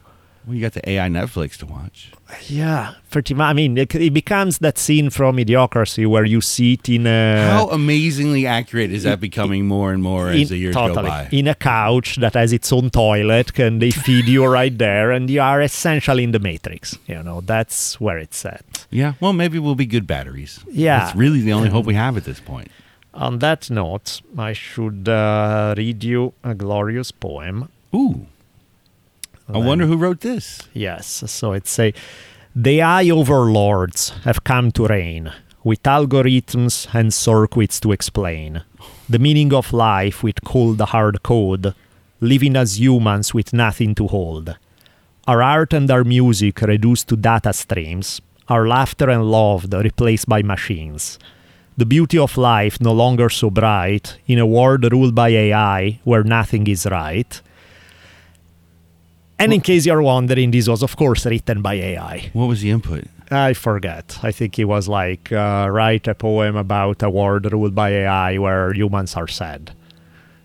Well, you got the A I Netflix to watch. Yeah, pretty much. I mean, it, it becomes that scene from Idiocracy where you see it in a... How amazingly accurate is that it, becoming it, more and more in, as the years totally, go by? In a couch that has its own toilet, and they feed you right there, and you are essentially in the Matrix. You know, that's where it's at. Yeah, well, maybe we'll be good batteries. Yeah. That's really the only hope we have at this point. On that note, I should uh, read you a glorious poem. Ooh. Then, I wonder who wrote this. Yes, so it's a... The A I overlords have come to reign, with algorithms and circuits to explain the meaning of life with cold hard code, living as humans with nothing to hold. Our art and our music reduced to data streams, our laughter and love replaced by machines. The beauty of life no longer so bright, in a world ruled by A I where nothing is right. And in case you're wondering, this was, of course, written by A I. What was the input? I forget. I think it was like, uh, write a poem about a world ruled by A I where humans are sad.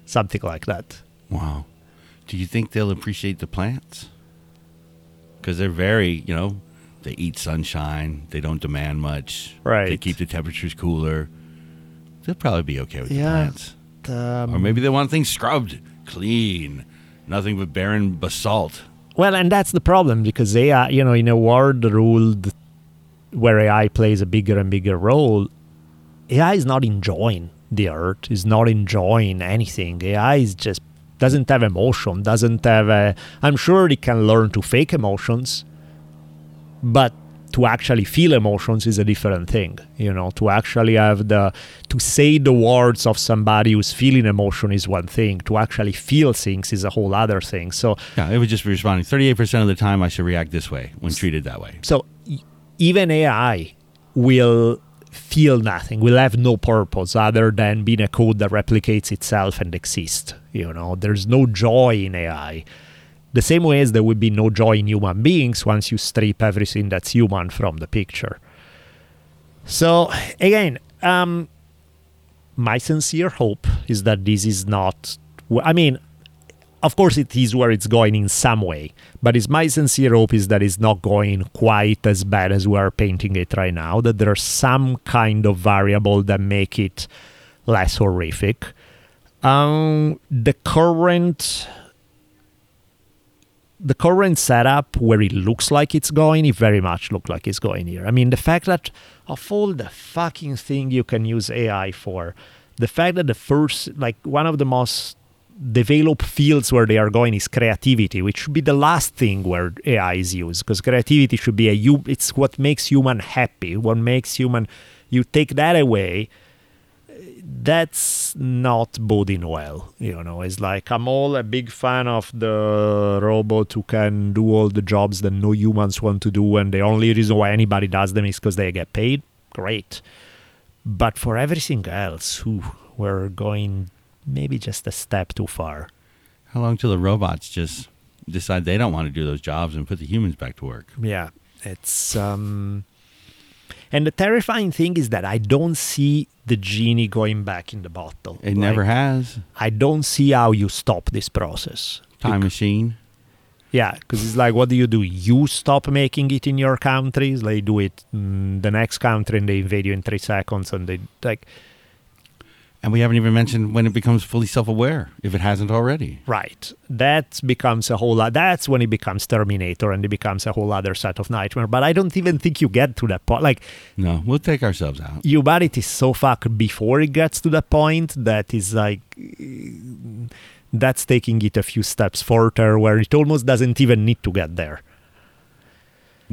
Something like that. Wow. Do you think they'll appreciate the plants? Because they're very, you know, they eat sunshine. They don't demand much. Right. They keep the temperatures cooler. They'll probably be okay with yeah, the plants. Um, or maybe they want things scrubbed, clean. Nothing but barren basalt. Well, and that's the problem, because A I, you know, in a world ruled where A I plays a bigger and bigger role, A I is not enjoying the earth, is not enjoying anything. A I is just doesn't have emotion, doesn't have a... I'm sure it can learn to fake emotions, but to actually feel emotions is a different thing, you know, to actually have the, to say the words of somebody who's feeling emotion is one thing, to actually feel things is a whole other thing. So yeah, it was just responding thirty-eight percent of the time I should react this way when treated that way. So even A I will feel nothing, will have no purpose other than being a code that replicates itself and exists. You know, there's no joy in A I. The same way as there would be no joy in human beings once you strip everything that's human from the picture. So, again, um, my sincere hope is that this is not... I mean, of course it is where it's going in some way, but it's my sincere hope is that it's not going quite as bad as we are painting it right now, that there's some kind of variable that make it less horrific. Um, the current... The current setup, where it looks like it's going, it very much looks like it's going here. I mean, the fact that of all the fucking thing you can use A I for, the fact that the first, like one of the most developed fields where they are going is creativity, which should be the last thing where A I is used, because creativity should be a, it's what makes human happy, what makes human, you take that away, that's not boding well, you know. It's like, I'm all a big fan of the robot who can do all the jobs that no humans want to do, and the only reason why anybody does them is because they get paid. Great. But for everything else, ooh, we're going maybe just a step too far. How long till the robots just decide they don't want to do those jobs and put the humans back to work? Yeah, it's... um And the terrifying thing is that I don't see the genie going back in the bottle. It like, never has. I don't see how you stop this process. Time because, machine. Yeah, because it's like, what do you do? You stop making it in your countries. They do it in the next country, and they invade you in three seconds. And they like. And we haven't even mentioned when it becomes fully self-aware, if it hasn't already. Right. That becomes a whole lot. That's when it becomes Terminator, and it becomes a whole other set of nightmare. But I don't even think you get to that point. Like, no, we'll take ourselves out. Humanity is so fucked before it gets to that point that is like... That's taking it a few steps further, where it almost doesn't even need to get there.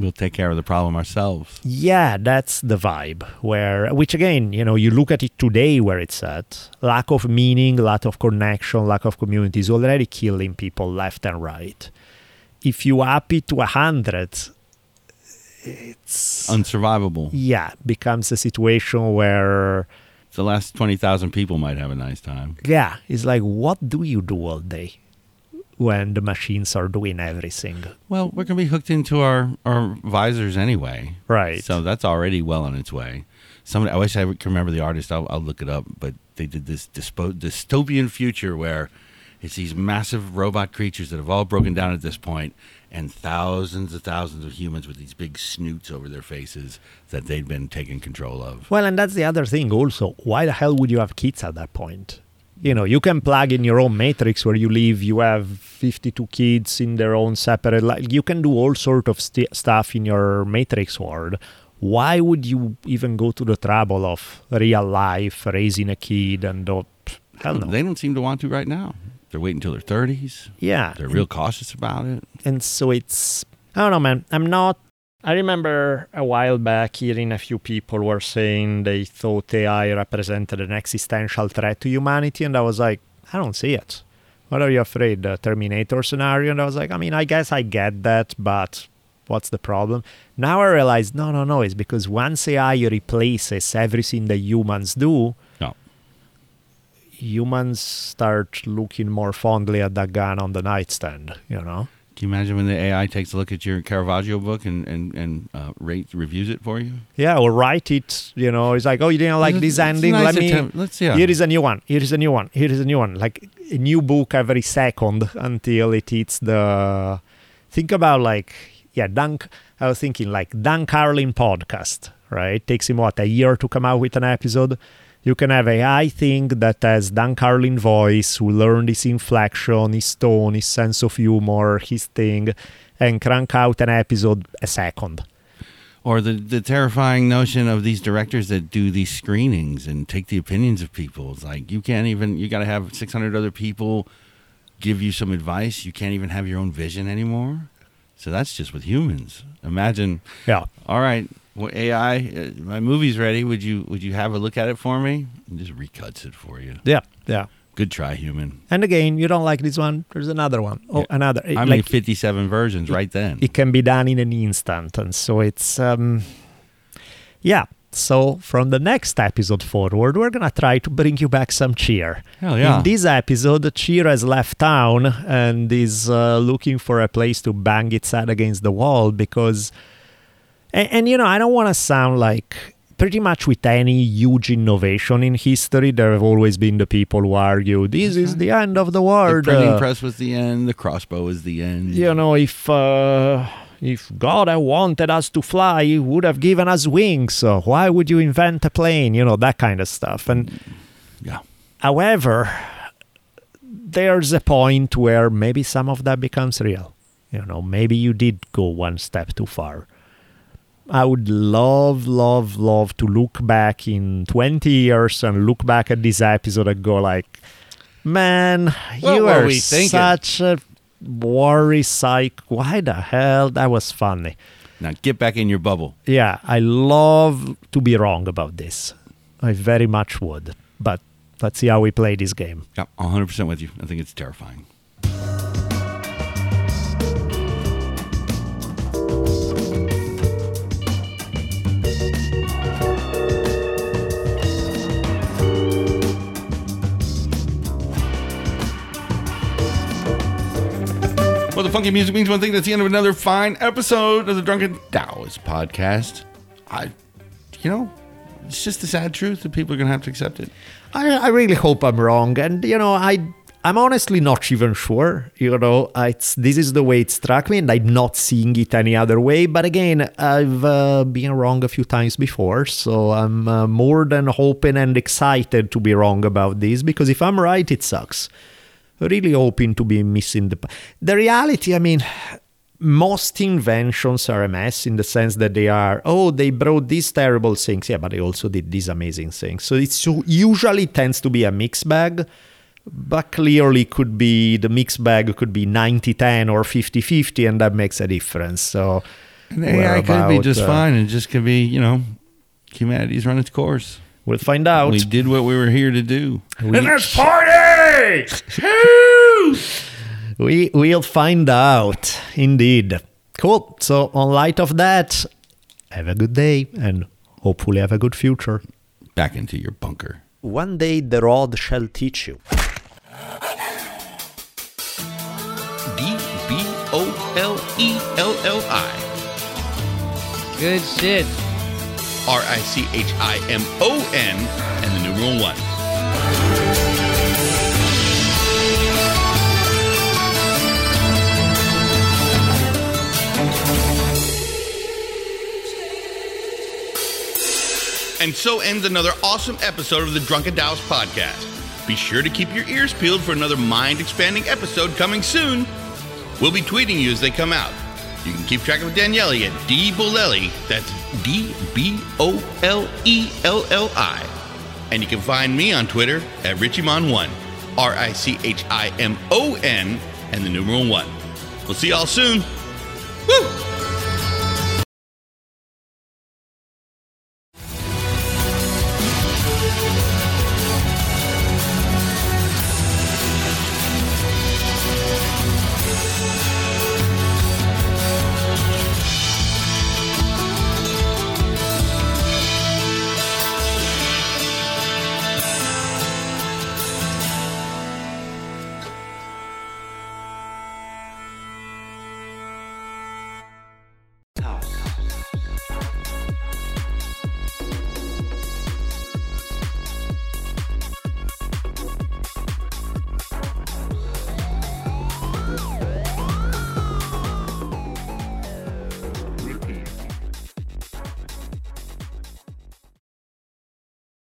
We'll take care of the problem ourselves. Yeah, that's the vibe. Where, which again, you know, you look at it today where it's at. Lack of meaning, lack of connection, lack of community is already killing people left and right. If you up it to one hundred, it's... Unsurvivable. Yeah, becomes a situation where... The last twenty thousand people might have a nice time. Yeah, it's like, what do you do all day when the machines are doing everything? Well, we're going to be hooked into our, our visors anyway. Right. So that's already well on its way. Somebody, I wish I could remember the artist. I'll, I'll look it up. But they did this dispo, dystopian future where it's these massive robot creatures that have all broken down at this point, and thousands and thousands of humans with these big snoots over their faces that they'd been taking control of. Well, and that's the other thing also. Why the hell would you have kids at that point? You know, you can plug in your own matrix where you live. You have fifty-two kids in their own separate life. You can do all sort of st- stuff in your matrix world. Why would you even go to the trouble of real life, raising a kid, and oh, hell no. They don't seem to want to right now. They're waiting until their thirties. Yeah. They're real cautious about it. And so it's, I don't know, man. I'm not, I remember a while back hearing a few people were saying they thought A I represented an existential threat to humanity. And I was like, I don't see it. What are you afraid? The Terminator scenario? And I was like, I mean, I guess I get that, but what's the problem? Now I realize, no, no, no. It's because once A I replaces everything that humans do, no. humans start looking more fondly at that gun on the nightstand, you know? Can you imagine when the A I takes a look at your Caravaggio book and, and, and uh, rate, reviews it for you? Yeah, or write it, you know, it's like, oh, you didn't like it's, this it's ending, nice let attempt. me, Let's, yeah. here is a new one, here is a new one, here is a new one, like a new book every second until it hits the, think about like, yeah, Dan, I was thinking like Dan Carlin podcast, right? It takes him, what, a year to come out with an episode? You can have A I thing that has Dan Carlin voice, who learned his inflection, his tone, his sense of humor, his thing, and crank out an episode a second. Or the, the terrifying notion of these directors that do these screenings and take the opinions of people. It's like, you can't even, you got to have six hundred other people give you some advice. You can't even have your own vision anymore. So that's just with humans. Imagine, yeah. all right. Well, A I, my movie's ready. Would you would you have a look at it for me? And just recuts it for you. Yeah, yeah. Good try, human. And again, you don't like this one. There's another one. Oh, yeah. another. I like, made fifty-seven versions it, right then. It can be done in an instant, and so it's um, yeah. So from the next episode forward, we're gonna try to bring you back some cheer. Hell yeah! In this episode, cheer has left town and is uh, looking for a place to bang its head against the wall because. And, and, you know, I don't want to sound like pretty much with any huge innovation in history, there have always been the people who argue, this is the end of the world. The printing uh, press was the end. The crossbow was the end. You know, if uh, if God had wanted us to fly, he would have given us wings. So why would you invent a plane? You know, that kind of stuff. And yeah. However, there's a point where maybe some of that becomes real. You know, maybe you did go one step too far. I would love, love, love to look back in twenty years and look back at this episode and go like, man, well, you are we such a worry psych. Why the hell? That was funny. Now get back in your bubble. Yeah, I love to be wrong about this. I very much would. But let's see how we play this game. Yeah, one hundred percent with you. I think it's terrifying. Well, the funky music means one thing. That's the end of another fine episode of the Drunken Taoist Podcast. I, you know, it's just the sad truth that people are going to have to accept it. I, I really hope I'm wrong. And, you know, I, I'm honestly not even sure. You know, it's this is the way it struck me, and I'm not seeing it any other way. But again, I've uh, been wrong a few times before, so I'm uh, more than hoping and excited to be wrong about this, because if I'm right, it sucks. Really hoping to be missing the... The reality, I mean, most inventions are a mess in the sense that they are, oh, they brought these terrible things. Yeah, but they also did these amazing things. So it usually tends to be a mixed bag, but clearly could be, the mixed bag could be ninety ten or fifty fifty, and that makes a difference. So and A I could be just uh, fine. It just could be, you know, humanity's run its course. We'll find out. We did what we were here to do. We, and let's party! we, we'll find out, indeed. Cool. So, on light of that, have a good day and hopefully have a good future. Back into your bunker. One day the rod shall teach you. D B O L E L L I. Good shit. R I C H I M O N, and the numeral one. And so ends another awesome episode of the Drunken Taoist Podcast. Be sure to keep your ears peeled for another mind-expanding episode coming soon. We'll be tweeting you as they come out. You can keep track of Danielle at dbolelli, that's D B O L E L L I. And you can find me on Twitter at richimon one, R I C H I M O N, and the numeral one. We'll see y'all soon. Woo!